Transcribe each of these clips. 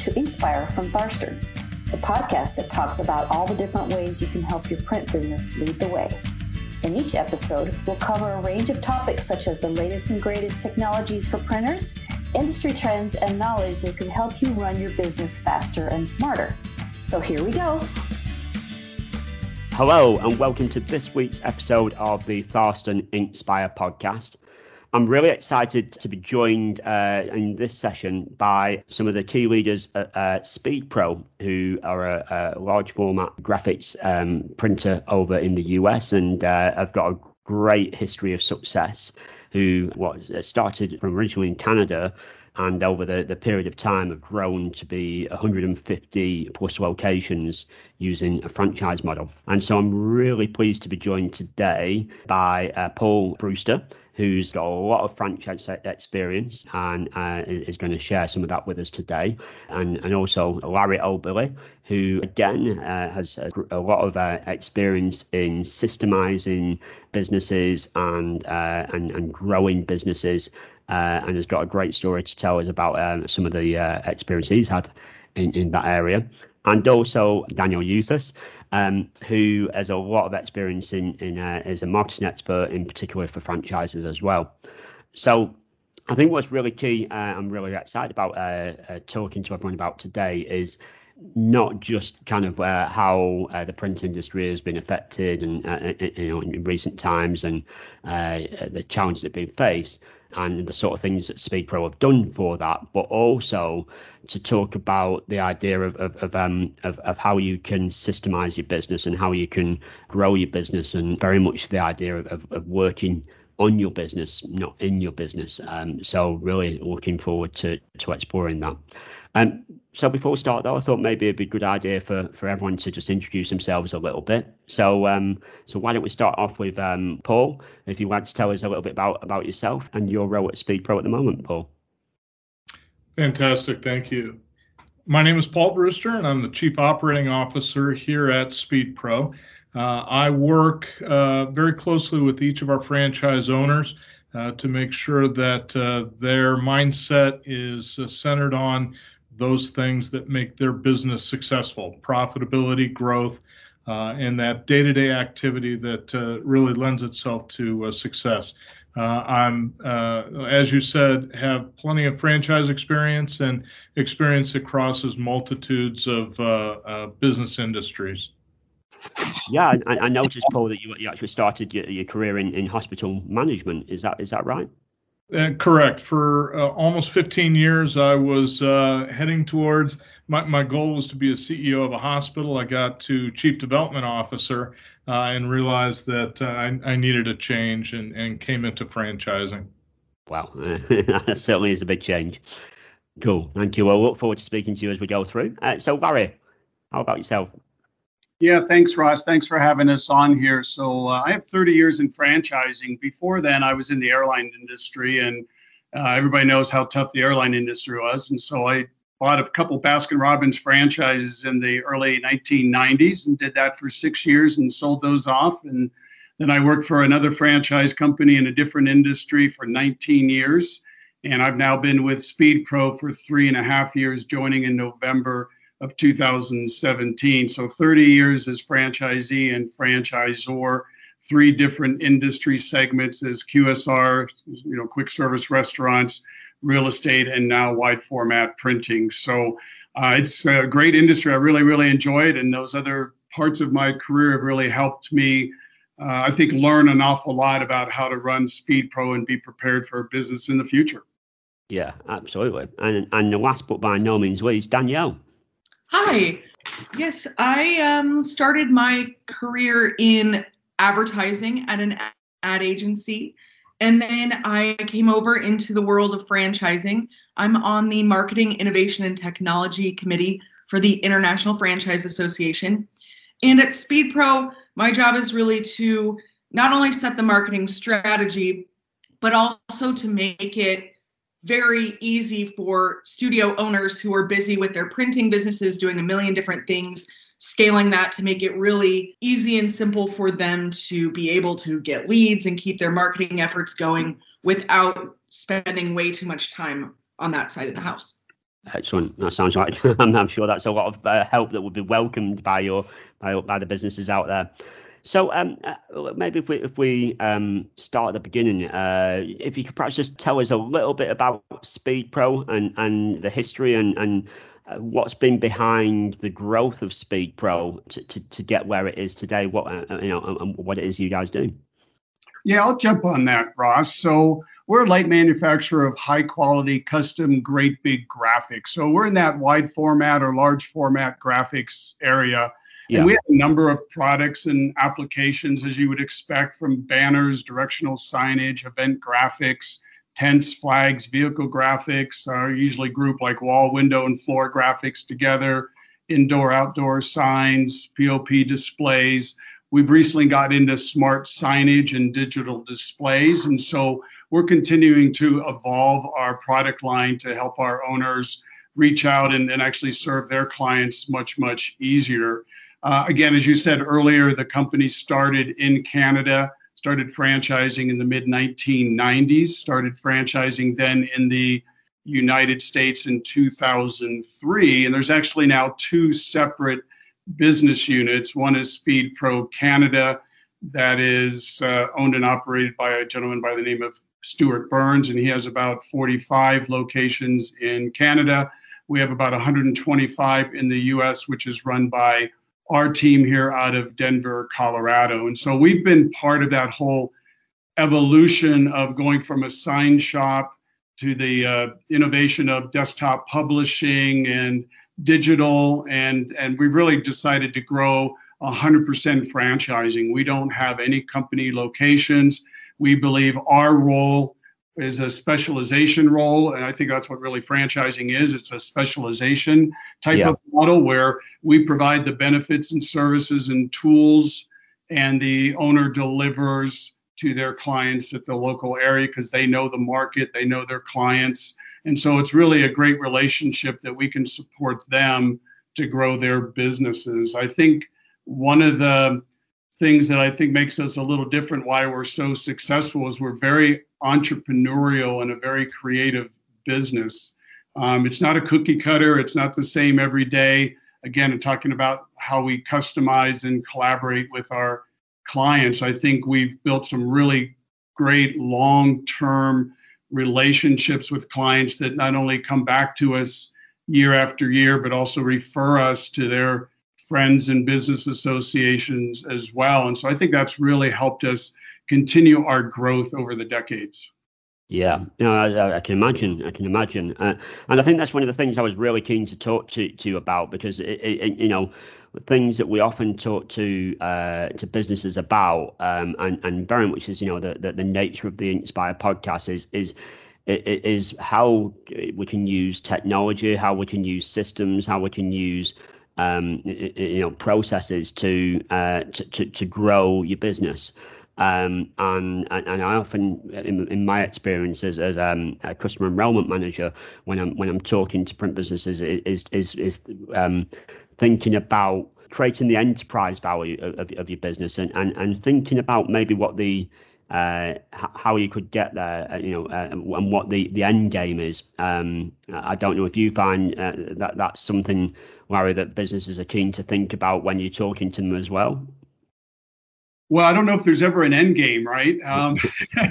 to Inspire from Tharston, the podcast that talks about all the different ways you can help your print business lead the way. In each episode, we'll cover a range of topics such as the latest and greatest technologies for printers, industry trends, and knowledge that can help you run your business faster and smarter. So here we go. Hello, and welcome to this week's episode of the Tharston Inspire podcast. I'm really excited to be joined in this session by some of the key leaders at SpeedPro, who are a large format graphics printer over in the US and have got a great history of success, who started from originally in Canada and over the period of time have grown to be 150 plus locations using a franchise model. And so I'm really pleased to be joined today by Paul Brewster, who's got a lot of franchise experience and is going to share some of that with us today. And also Larry Oberly, who again has a lot of experience in systemizing businesses and growing businesses and has got a great story to tell us about some of the experience he's had in that area. And also Danielle Uthus, who has a lot of experience in is a marketing expert, in particular for franchises as well. So I think what's really key, I'm really excited about talking to everyone about today, is not just kind of how the print industry has been affected and in recent times and the challenges that have been faced, and the sort of things that SpeedPro have done for that, but also to talk about the idea of how you can systemize your business and how you can grow your business, and very much the idea of working on your business, not in your business. So really looking forward to exploring that. So before we start though, I thought maybe it'd be a good idea for everyone to just introduce themselves a little bit. So why don't we start off with Paul, if you want to tell us a little bit about yourself and your role at SpeedPro at the moment, Paul. Fantastic, thank you. My name is Paul Brewster and I'm the Chief Operating Officer here at SpeedPro. I work very closely with each of our franchise owners to make sure that their mindset is centered on those things that make their business successful: profitability, growth, and that day-to-day activity that really lends itself to success. I'm, as you said, have plenty of franchise experience and experience that crosses multitudes of business industries. Yeah, I noticed, Paul, that you actually started your career in hospital management. Is that right? Correct. For almost 15 years, I was heading towards my goal was to be a CEO of a hospital. I got to Chief Development Officer and realized that I needed a change and came into franchising. Wow, that certainly is a big change. Cool. Thank you. Well, I look forward to speaking to you as we go through. So, Larry, how about yourself? Yeah, thanks, Ross. Thanks for having us on here. So I have 30 years in franchising. Before then, I was in the airline industry, and everybody knows how tough the airline industry was. And so I bought a couple Baskin-Robbins franchises in the early 1990s and did that for 6 years and sold those off. And then I worked for another franchise company in a different industry for 19 years. And I've now been with SpeedPro for 3.5 years, joining in November of 2017. So 30 years as franchisee and franchisor, 3 different industry segments as QSR, quick service restaurants, real estate, and now wide format printing. So it's a great industry. I really, really enjoy it. And those other parts of my career have really helped me, I think, learn an awful lot about how to run SpeedPro and be prepared for business in the future. Yeah, absolutely. And the last but by no means least, Danielle. Hi. Yes, I started my career in advertising at an ad agency, and then I came over into the world of franchising. I'm on the Marketing, Innovation, and Technology Committee for the International Franchise Association. And at SpeedPro, my job is really to not only set the marketing strategy, but also to make it very easy for studio owners who are busy with their printing businesses, doing a million different things, scaling that to make it really easy and simple for them to be able to get leads and keep their marketing efforts going without spending way too much time on that side of the house. Excellent. That sounds like I'm sure that's a lot of help that would be welcomed by your by the businesses out there. So maybe if we start at the beginning, if you could perhaps just tell us a little bit about SpeedPro and the history and what's been behind the growth of SpeedPro to get where it is today. What and what it is you guys do. Yeah, I'll jump on that, Ross. So we're a light manufacturer of high quality, custom, great big graphics. So we're in that wide format or large format graphics area. Yeah. And we have a number of products and applications, as you would expect, from banners, directional signage, event graphics, tents, flags, vehicle graphics, are usually grouped like wall, window, and floor graphics together, indoor, outdoor signs, POP displays. We've recently got into smart signage and digital displays. And so we're continuing to evolve our product line to help our owners reach out and actually serve their clients much, much easier. Again, as you said earlier, the company started in Canada, started franchising in the mid-1990s, started franchising then in the United States in 2003. And there's actually now two separate business units. One is SpeedPro Canada, that is owned and operated by a gentleman by the name of Stuart Burns, and he has about 45 locations in Canada. We have about 125 in the US, which is run by our team here out of Denver, Colorado. And so we've been part of that whole evolution of going from a sign shop to the innovation of desktop publishing and digital, and we've really decided to grow 100% franchising. We don't have any company locations. We believe our role is a specialization role, and I think that's what really franchising is. It's a specialization type of model where we provide the benefits and services and tools, and the owner delivers to their clients at the local area because they know the market, they know their clients. And so it's really a great relationship that we can support them to grow their businesses. I think one of the things that I think makes us a little different, why we're so successful, is we're very entrepreneurial and a very creative business. It's not a cookie cutter. It's not the same every day. Again, I'm talking about how we customize and collaborate with our clients. I think we've built some really great long-term relationships with clients that not only come back to us year after year, but also refer us to their friends and business associations as well. And so I think that's really helped us continue our growth over the decades. Yeah, no, I can imagine. And I think that's one of the things I was really keen to talk to you about, because it, you know, things that we often talk to businesses about, and very much is, you know, the nature of the Inspire podcast is how we can use technology, how we can use systems, how we can use processes to grow your business. And I often, in my experience as a customer enrollment manager, when I'm talking to print businesses, is thinking about creating the enterprise value of your business, and thinking about maybe what the how you could get there, and what the end game is. I don't know if you find that's something, Larry, that businesses are keen to think about when you're talking to them as well. Well, I don't know if there's ever an end game, right?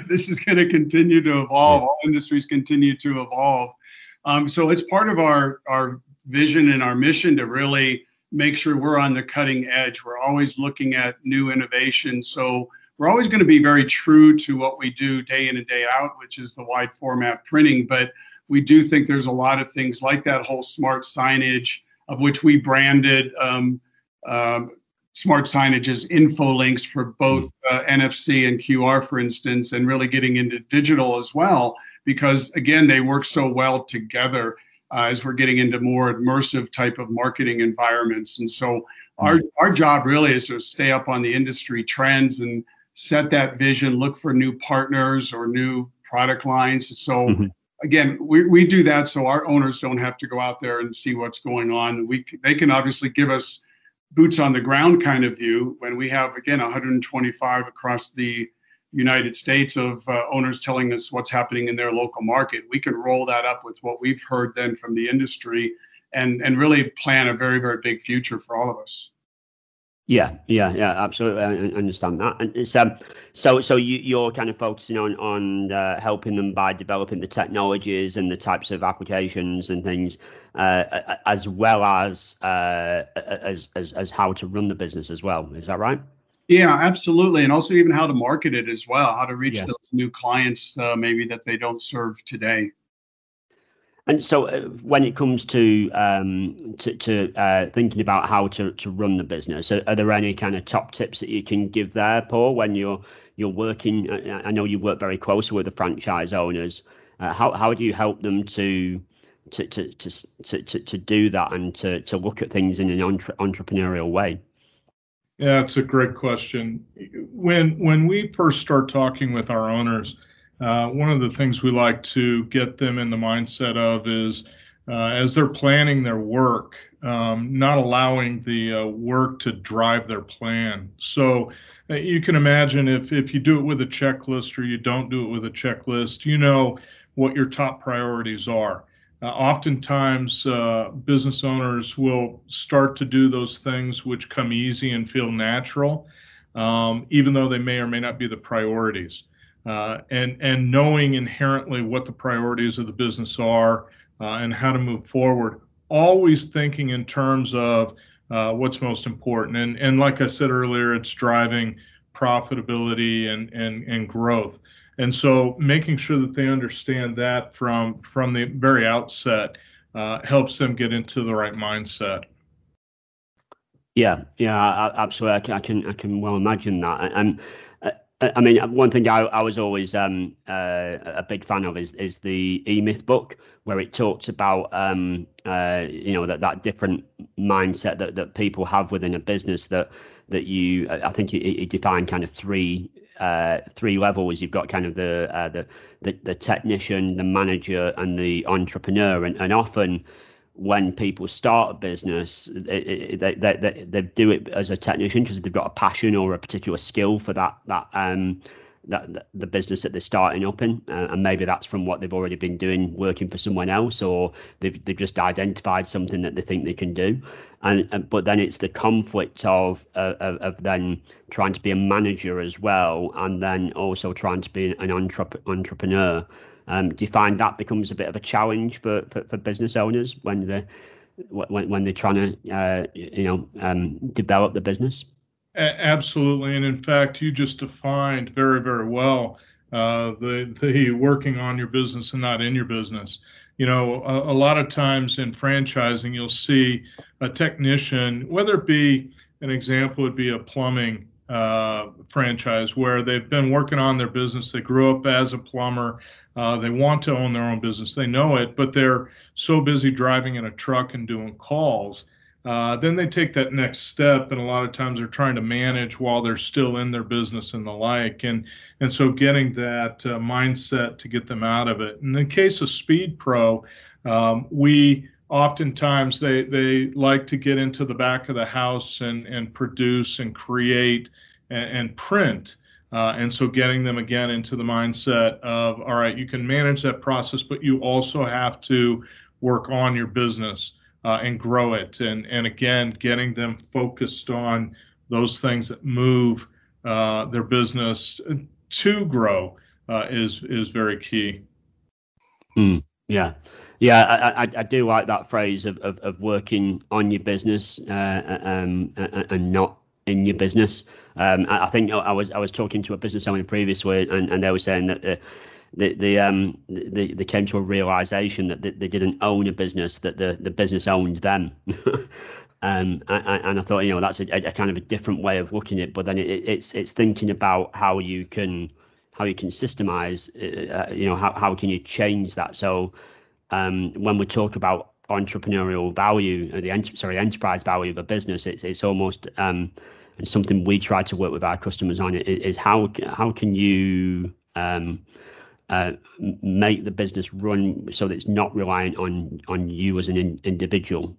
This is going to continue to evolve. All industries continue to evolve. So it's part of our vision and our mission to really make sure we're on the cutting edge. We're always looking at new innovation. So we're always going to be very true to what we do day in and day out, which is the wide format printing. But we do think there's a lot of things like that whole smart signage, of which we branded smart signage as InfoLinks for both NFC and QR, for instance, and really getting into digital as well, because again, they work so well together as we're getting into more immersive type of marketing environments. And so our job really is to stay up on the industry trends and set that vision, look for new partners or new product lines. So again, we do that so our owners don't have to go out there and see what's going on. They can obviously give us boots on the ground kind of view when we have, again, 125 across the United States of owners telling us what's happening in their local market. We can roll that up with what we've heard then from the industry and really plan a very, very big future for all of us. Yeah, absolutely. I understand that. And it's, so you're kind of focusing on helping them by developing the technologies and the types of applications and things, as well as how to run the business as well. Is that right? Yeah, absolutely. And also even how to market it as well, how to reach those new clients, maybe that they don't serve today. And so when it comes to thinking about how to run the business, are there any kind of top tips that you can give there, Paul, when you're working? I know you work very closely with the franchise owners. How do you help them to do that and to look at things in an entrepreneurial way? Yeah, it's a great question. When we first start talking with our owners, one of the things we like to get them in the mindset of is, as they're planning their work, not allowing the work to drive their plan. So you can imagine if you do it with a checklist or you don't do it with a checklist, you know what your top priorities are. Oftentimes, business owners will start to do those things which come easy and feel natural, even though they may or may not be the priorities. And knowing inherently what the priorities of the business are and how to move forward, always thinking in terms of what's most important. And like I said earlier, it's driving profitability and growth. And so making sure that they understand that from the very outset helps them get into the right mindset. Yeah, absolutely. I can well imagine that. And I mean, one thing I was always a big fan of is the E-Myth book, where it talks about that different mindset that people have within a business that I think it defined kind of three levels. You've got kind of the technician, the manager, and the entrepreneur, and often, when people start a business, they do it as a technician because they've got a passion or a particular skill for that the business that they're starting up in, and maybe that's from what they've already been doing working for someone else, or they've just identified something that they think they can do. And but then it's the conflict of then trying to be a manager as well, and then also trying to be an entrepreneur. Do you find that becomes a bit of a challenge for business owners when they're trying to develop the business? Absolutely, and in fact, you just defined very, very well the working on your business and not in your business. You know, a lot of times in franchising, you'll see a technician, whether it be an example would be a plumbing franchise where they've been working on their business. They grew up as a plumber. They want to own their own business. They know it, but they're so busy driving in a truck and doing calls. Then they take that next step, and a lot of times they're trying to manage while they're still in their business and the like. And so getting that mindset to get them out of it. In the case of SpeedPro, we oftentimes they like to get into the back of the house and produce and create and print. And so getting them again into the mindset of, all right, you can manage that process, but you also have to work on your business and grow it. And again, getting them focused on those things that move their business to grow is very key. Yeah, I do like that phrase of working on your business and not in your business. I think I was talking to a business owner previously, and they were saying that they came to a realization that they didn't own a business, that the business owned them. And I thought, that's a kind of a different way of looking at it. But then it's thinking about how you can systemize, how can you change that so. When we talk about entrepreneurial value, or enterprise value of a business, it's almost and something we try to work with our customers on is how can you make the business run so that it's not reliant on you as an individual,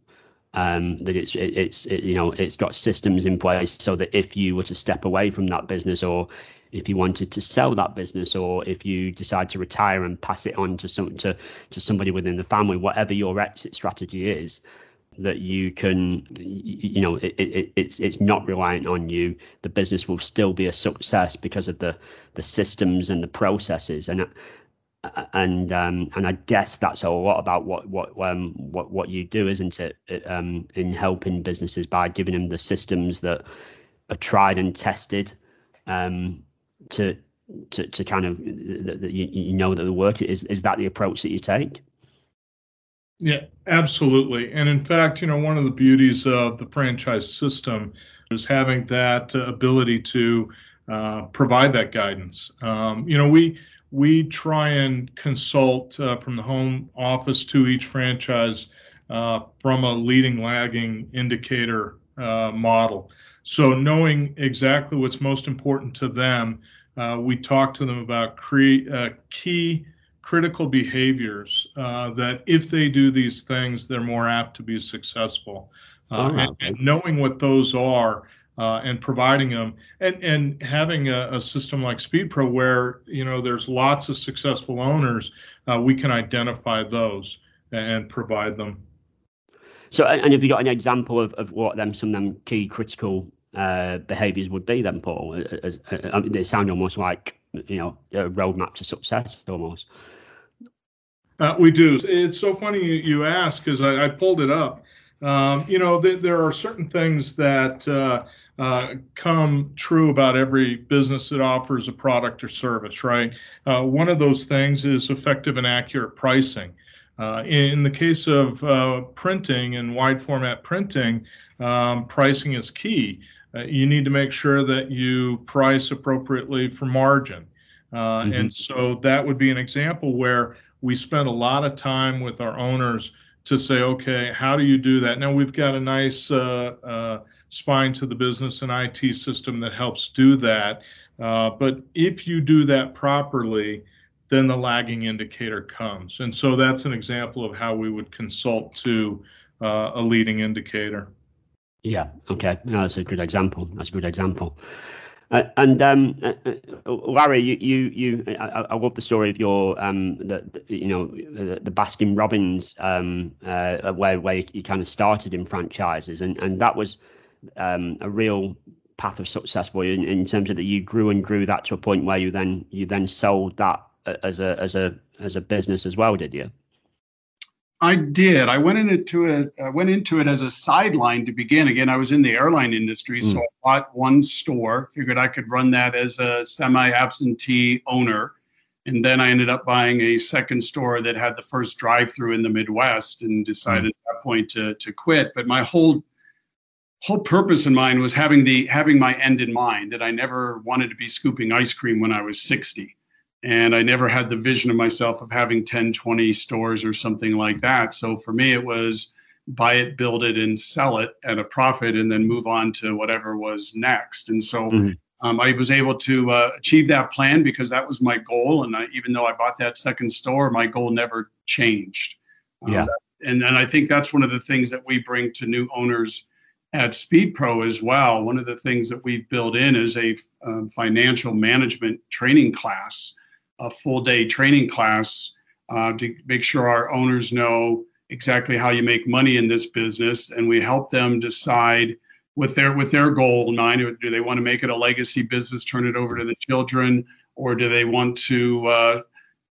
that it's got systems in place so that if you were to step away from that business, or if you wanted to sell that business, or if you decide to retire and pass it on to somebody within the family, whatever your exit strategy is, that you can, it's not reliant on you. The business will still be a success because of the systems and the processes, and I guess that's a lot about what you do, isn't it? In helping businesses by giving them the systems that are tried and tested, to kind of that that the work is that the approach that you take. Yeah, absolutely. And in fact, one of the beauties of the franchise system is having that ability to provide that guidance. We try and consult from the home office to each franchise from a leading lagging indicator model. So knowing exactly what's most important to them, we talk to them about key critical behaviors that if they do these things, they're more apt to be successful. And knowing what those are and providing them, and having a system like SpeedPro where, there's lots of successful owners, we can identify those and provide them. So, and have you got an example of what some of them key critical behaviors would be then, Paul? I mean, they sound almost like, a roadmap to success almost. We do. It's so funny you ask, because I pulled it up. There are certain things that come true about every business that offers a product or service, right? One of those things is effective and accurate pricing. In the case of printing and wide format printing, pricing is key. You need to make sure that you price appropriately for margin. And so that would be an example where we spend a lot of time with our owners to say, okay, how do you do that? Now we've got a nice spine to the business and IT system that helps do that. But if you do that properly, then the lagging indicator comes. And so that's an example of how we would consult to a leading indicator. Yeah. Okay. No, that's a good example. Larry, I love the story of your the Baskin-Robbins where you kind of started in franchises, and that was a real path of success for you in terms of that you grew and grew that to a point where you then sold that as a business as well, did you? I did. I went into it as a sideline to begin. Again, I was in the airline industry, so I bought one store, figured I could run that as a semi-absentee owner. And then I ended up buying a second store that had the first drive-through in the Midwest, and decided at that point to quit. But my whole purpose in mind was having my end in mind, that I never wanted to be scooping ice cream when I was 60. And I never had the vision of myself of having 10, 20 stores or something like that. So for me, it was buy it, build it, and sell it at a profit, and then move on to whatever was next. And so I was able to achieve that plan because that was my goal. And even though I bought that second store, my goal never changed. Yeah. And I think that's one of the things that we bring to new owners at SpeedPro as well. One of the things that we've built in is a financial management training class, a full-day training class to make sure our owners know exactly how you make money in this business, and we help them decide with their goal in mind. Do they want to make it a legacy business, turn it over to the children, or do they want to,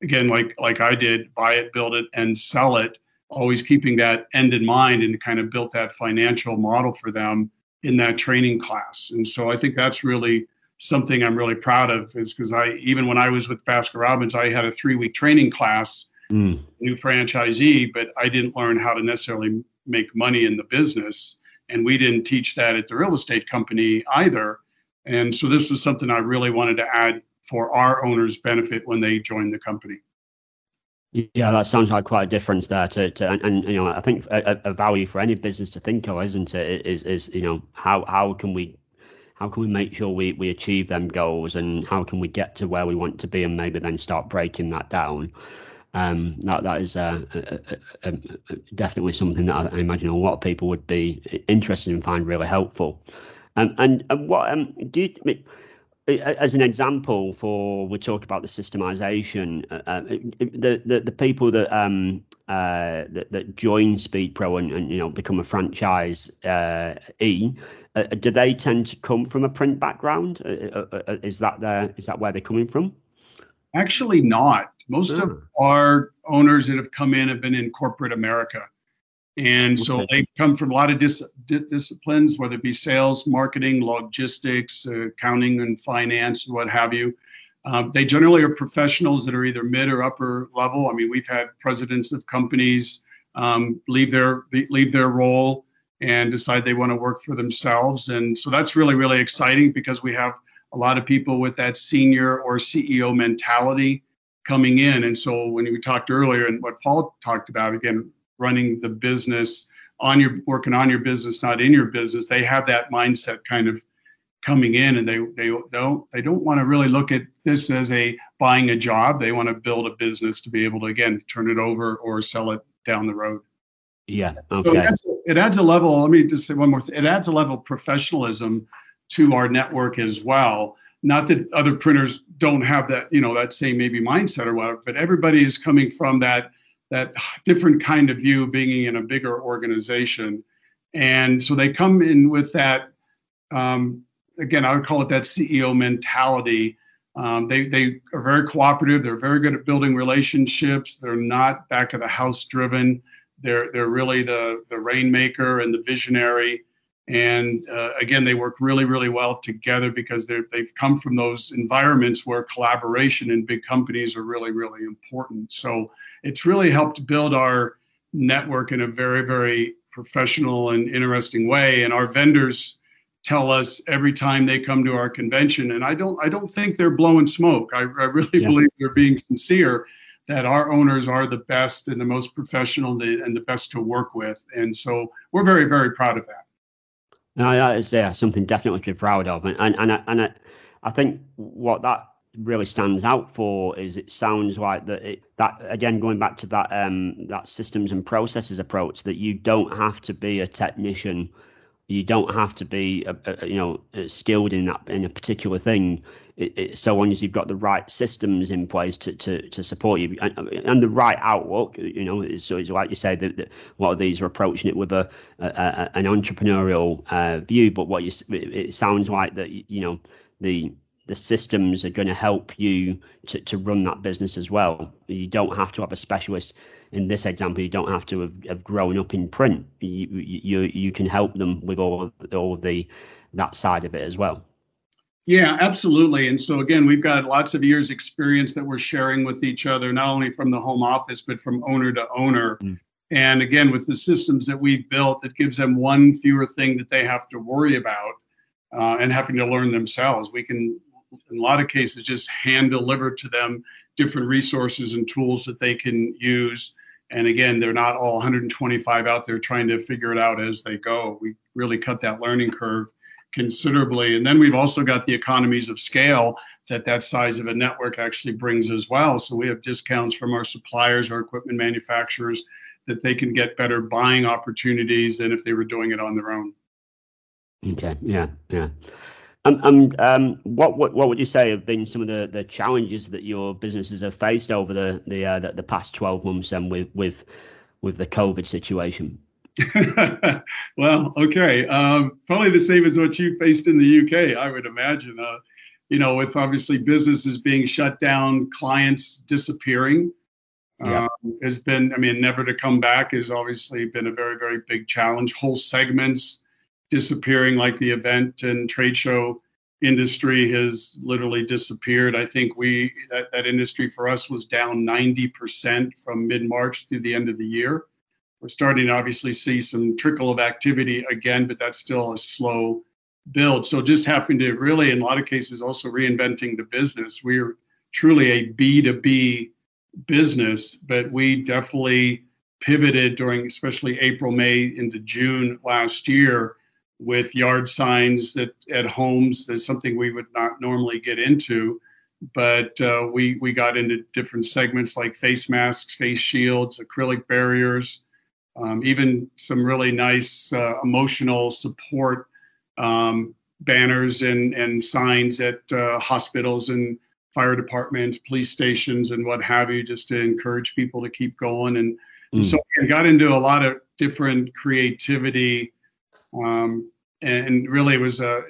again, like I did, buy it, build it, and sell it, always keeping that end in mind, and kind of built that financial model for them in that training class. And so I think that's really something I'm really proud of, is because even when I was with Baskin-Robbins, I had a 3-week training class, new franchisee, but I didn't learn how to necessarily make money in the business. And we didn't teach that at the real estate company either. And so this was something I really wanted to add for our owners' benefit when they joined the company. Yeah, that sounds like quite a difference there. And I think a value for any business to think of, isn't it? Is how can we make sure we achieve them goals, and how can we get to where we want to be, and maybe then start breaking that down. That is definitely something that I imagine a lot of people would be interested in, find really helpful. And what do you, I mean, as an example for, we talked about the systemization, the people that that join SpeedPro and become a franchise do they tend to come from a print background? Is that where they're coming from? Actually, not. Most of our owners that have come in have been in corporate America. And so they come from a lot of disciplines, whether it be sales, marketing, logistics, accounting and finance, and what have you. They generally are professionals that are either mid or upper level. I mean, we've had presidents of companies leave their role and decide they want to work for themselves. And so that's really, really exciting because we have a lot of people with that senior or CEO mentality coming in. And so when we talked earlier and what Paul talked about, again, running the business on your, working on your business, not in your business, they have that mindset kind of coming in, and they don't want to really look at this as a buying a job. They want to build a business to be able to, again, turn it over or sell it down the road. Yeah. Okay. So it adds a level, let me just say one more thing. It adds a level of professionalism to our network as well. Not that other printers don't have that, that same maybe mindset or whatever, but everybody is coming from that different kind of view, being in a bigger organization. And so they come in with that, again, I would call it that CEO mentality. They are very cooperative. They're very good at building relationships. They're not back of the house driven. They're really the rainmaker and the visionary. And again, they work really, really well together because they've come from those environments where collaboration in big companies are really, really important. So it's really helped build our network in a very, very professional and interesting way. And our vendors tell us every time they come to our convention, and I don't think they're blowing smoke. I really believe they're being sincere, that our owners are the best and the most professional and the best to work with. And so we're very, very proud of that. No, that is something definitely to be proud of, and I think what that really stands out for is it sounds like that again, going back to that that systems and processes approach, that you don't have to be a technician, you don't have to be skilled in a particular thing. It, so long as you've got the right systems in place to support you and the right outlook, so it's like you say that a lot of these are approaching it with an entrepreneurial view. But it sounds like that the systems are going to help you to run that business as well. You don't have to have a specialist. In this example, you don't have to have grown up in print. You can help them with all of that side of it as well. Yeah, absolutely. And so again, we've got lots of years experience that we're sharing with each other, not only from the home office, but from owner to owner. Mm. And again, with the systems that we've built, it gives them one fewer thing that they have to worry about and having to learn themselves. We can, in a lot of cases, just hand deliver to them different resources and tools that they can use. And again, they're not all 125 out there trying to figure it out as they go. We really cut that learning curve considerably. And then we've also got the economies of scale that size of a network actually brings as well. So we have discounts from our suppliers, our equipment manufacturers, that they can get better buying opportunities than if they were doing it on their own. Okay. Yeah. What would you say have been some of the challenges that your businesses have faced over the past 12 months and with the COVID situation? Well, okay. Probably the same as what you faced in the UK, I would imagine. With obviously businesses being shut down, clients disappearing, has been, never to come back has obviously been a very, very big challenge. Whole segments disappearing, like the event and trade show industry has literally disappeared. I think that industry for us was down 90% from mid-March through the end of the year. We're starting to obviously see some trickle of activity again, but that's still a slow build. So just having to really, in a lot of cases, also reinventing the business. We're truly a B2B business, but we definitely pivoted during especially April, May into June last year with yard signs at homes. That's something we would not normally get into. But we got into different segments like face masks, face shields, acrylic barriers, even some really nice emotional support banners and signs at hospitals and fire departments, police stations, and what have you, just to encourage people to keep going. And so we got into a lot of different creativity, and really it was a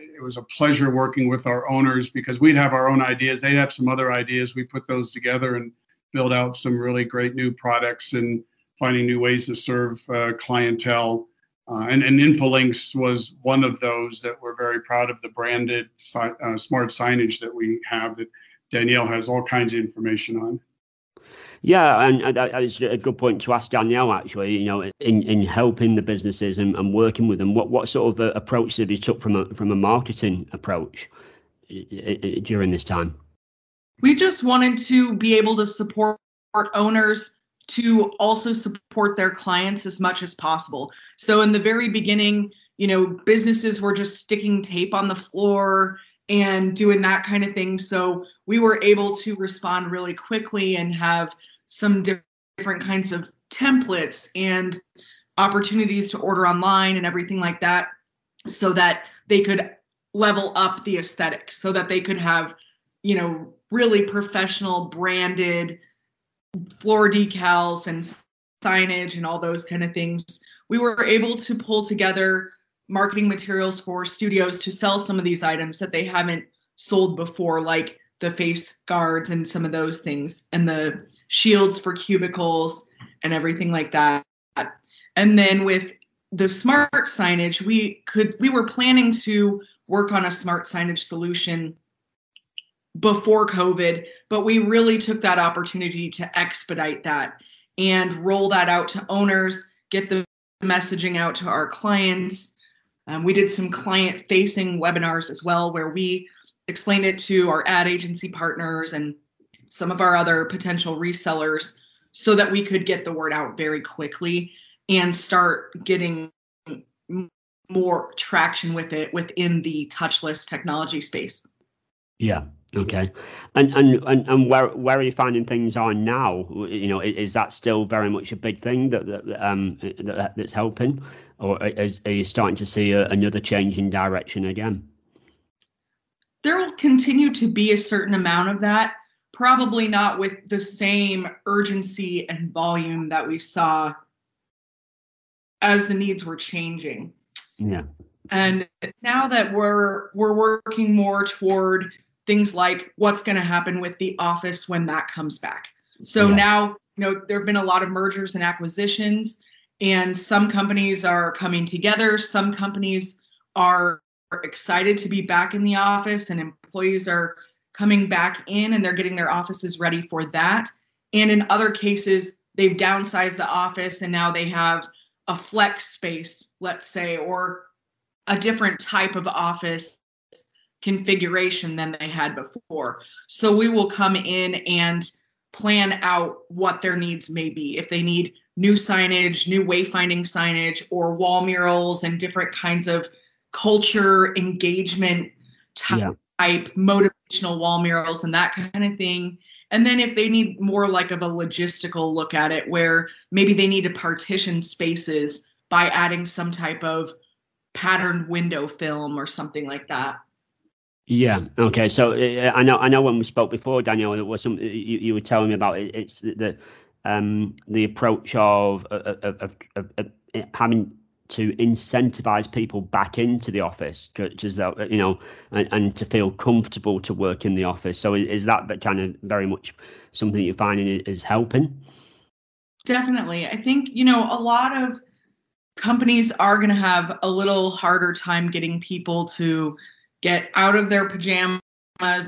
pleasure working with our owners, because we'd have our own ideas, they'd have some other ideas. We put those together and build out some really great new products and finding new ways to serve clientele. And InfoLinks was one of those that we're very proud of, the branded smart signage that we have that Danielle has all kinds of information on. Yeah, and it's a good point to ask Danielle, actually, you know, in helping the businesses and working with them, what sort of approach did you took from a marketing approach during this time? We just wanted to be able to support owners to also support their clients as much as possible. So in the very beginning, you know, businesses were just sticking tape on the floor and doing that kind of thing. So we were able to respond really quickly and have some different kinds of templates and opportunities to order online and everything like that, so that they could level up the aesthetics, so that they could have, you know, really professional branded floor decals and signage and all those kind of things. We were able to pull together marketing materials for studios to sell some of these items that they haven't sold before, like the face guards and some of those things, and the shields for cubicles and everything like that. And then with the smart signage, we were planning to work on a smart signage solution before COVID, but we really took that opportunity to expedite that and roll that out to owners, get the messaging out to our clients. We did some client-facing webinars as well, where we explained it to our ad agency partners and some of our other potential resellers, so that we could get the word out very quickly and start getting more traction with it within the touchless technology space. Yeah. Okay. And where are you finding things are now? You know, is that still very much a big thing that's helping, or are you starting to see another change in direction again? There will continue to be a certain amount of that, probably not with the same urgency and volume that we saw as the needs were changing. Yeah. And now that we're working more toward things like what's going to happen with the office when that comes back. So now, you know, there have been a lot of mergers and acquisitions, and some companies are coming together. Some companies are excited to be back in the office, and employees are coming back in and they're getting their offices ready for that. And in other cases, they've downsized the office and now they have a flex space, let's say, or a different type of office configuration than they had before. So we will come in and plan out what their needs may be. If they need new signage, new wayfinding signage, or wall murals and different kinds of culture engagement type motivational wall murals and that kind of thing. And then if they need more like of a logistical look at it, where maybe they need to partition spaces by adding some type of patterned window film or something like that. Yeah. Okay. So I know when we spoke before, Danielle, there was something you were telling me about. It's the approach of having to incentivize people back into the office, you know, and to feel comfortable to work in the office. So is that kind of very much something you're finding is helping? Definitely. I think, you know, a lot of companies are going to have a little harder time getting people to get out of their pajamas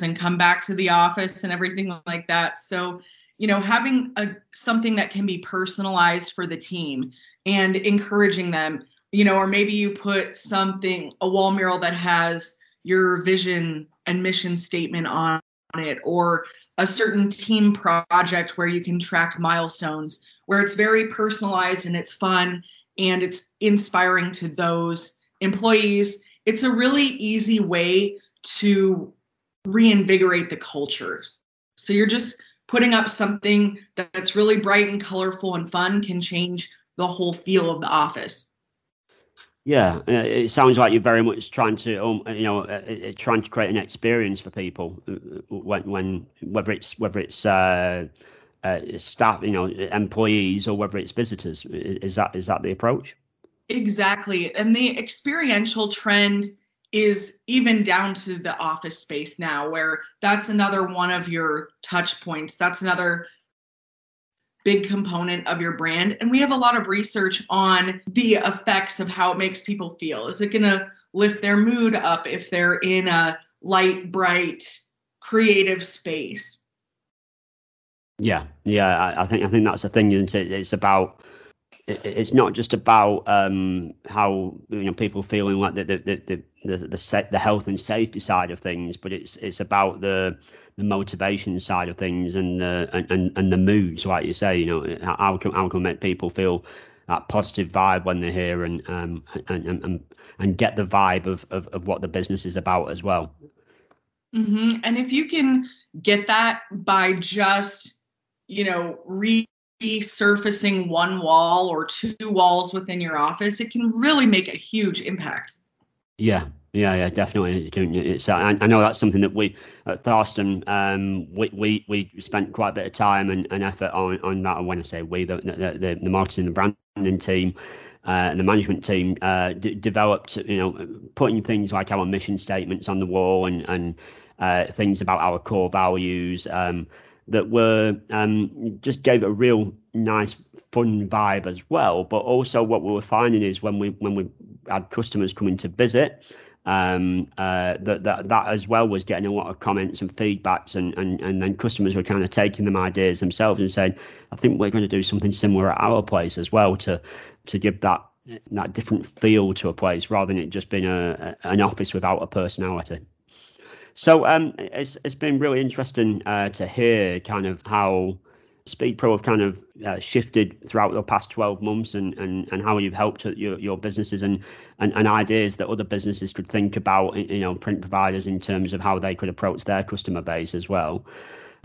and come back to the office and everything like that. So, you know, having something that can be personalized for the team and encouraging them, you know, or maybe you put a wall mural that has your vision and mission statement on it, or a certain team project where you can track milestones, where it's very personalized and it's fun and it's inspiring to those employees. It's a really easy way to reinvigorate the cultures. So you're just putting up something that's really bright and colorful and fun can change the whole feel of the office. Yeah, it sounds like you're very much trying to, trying to create an experience for people whether it's staff, employees, or whether it's visitors. Is that the approach? Exactly. And the experiential trend is even down to the office space now, where that's another one of your touch points. That's another big component of your brand. And we have a lot of research on the effects of how it makes people feel. Is it going to lift their mood up if they're in a light, bright, creative space? Yeah. I think that's the thing, isn't it? It's about, it's not just about how people feeling like the health and safety side of things, but it's about the motivation side of things and the moods, like you say. How can make people feel that positive vibe when they're here, and get the vibe of what the business is about as well. Mm-hmm. And if you can get that by just resurfacing one wall or two walls within your office, it can really make a huge impact. Yeah, definitely. It's, I know that's something that we at Tharston, we spent quite a bit of time and effort on that. And when I say we, the marketing and branding team and the management team developed, putting things like our mission statements on the wall and things about our core values that were just gave a real nice, fun vibe as well. But also what we were finding is when we had customers coming to visit, that as well was getting a lot of comments and feedbacks, and then customers were kind of taking them ideas themselves and saying, I think we're going to do something similar at our place as well to give that different feel to a place, rather than it just being an office without a personality. So it's been really interesting to hear kind of how SpeedPro have kind of shifted throughout the past 12 months and how you've helped your businesses and ideas that other businesses could think about, print providers, in terms of how they could approach their customer base as well.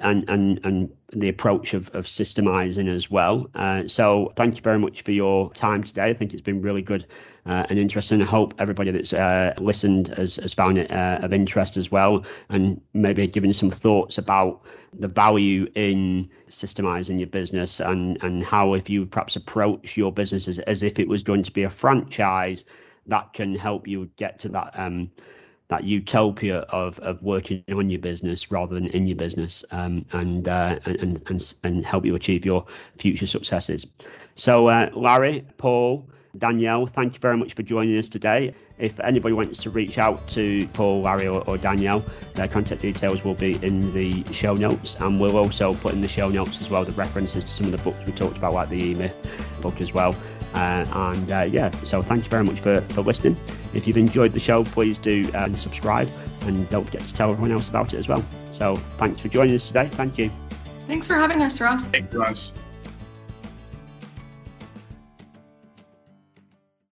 And the approach of systemizing as well. So thank you very much for your time today. I think it's been really good and interesting. I hope everybody that's listened has found it of interest as well, and maybe given some thoughts about the value in systemizing your business and how, if you perhaps approach your business as if it was going to be a franchise, that can help you get to that utopia of working on your business rather than in your business, and help you achieve your future successes. So Larry, Paul, Danielle, thank you very much for joining us today. If anybody wants to reach out to Paul, Larry or Danielle, their contact details will be in the show notes, and we'll also put in the show notes as well the references to some of the books we talked about, like the E-Myth book as well. So thank you very much for listening. If you've enjoyed the show, please do subscribe, and don't forget to tell everyone else about it as well. So thanks for joining us today. Thank you. Thanks for having us, Ross. Thanks, Ross.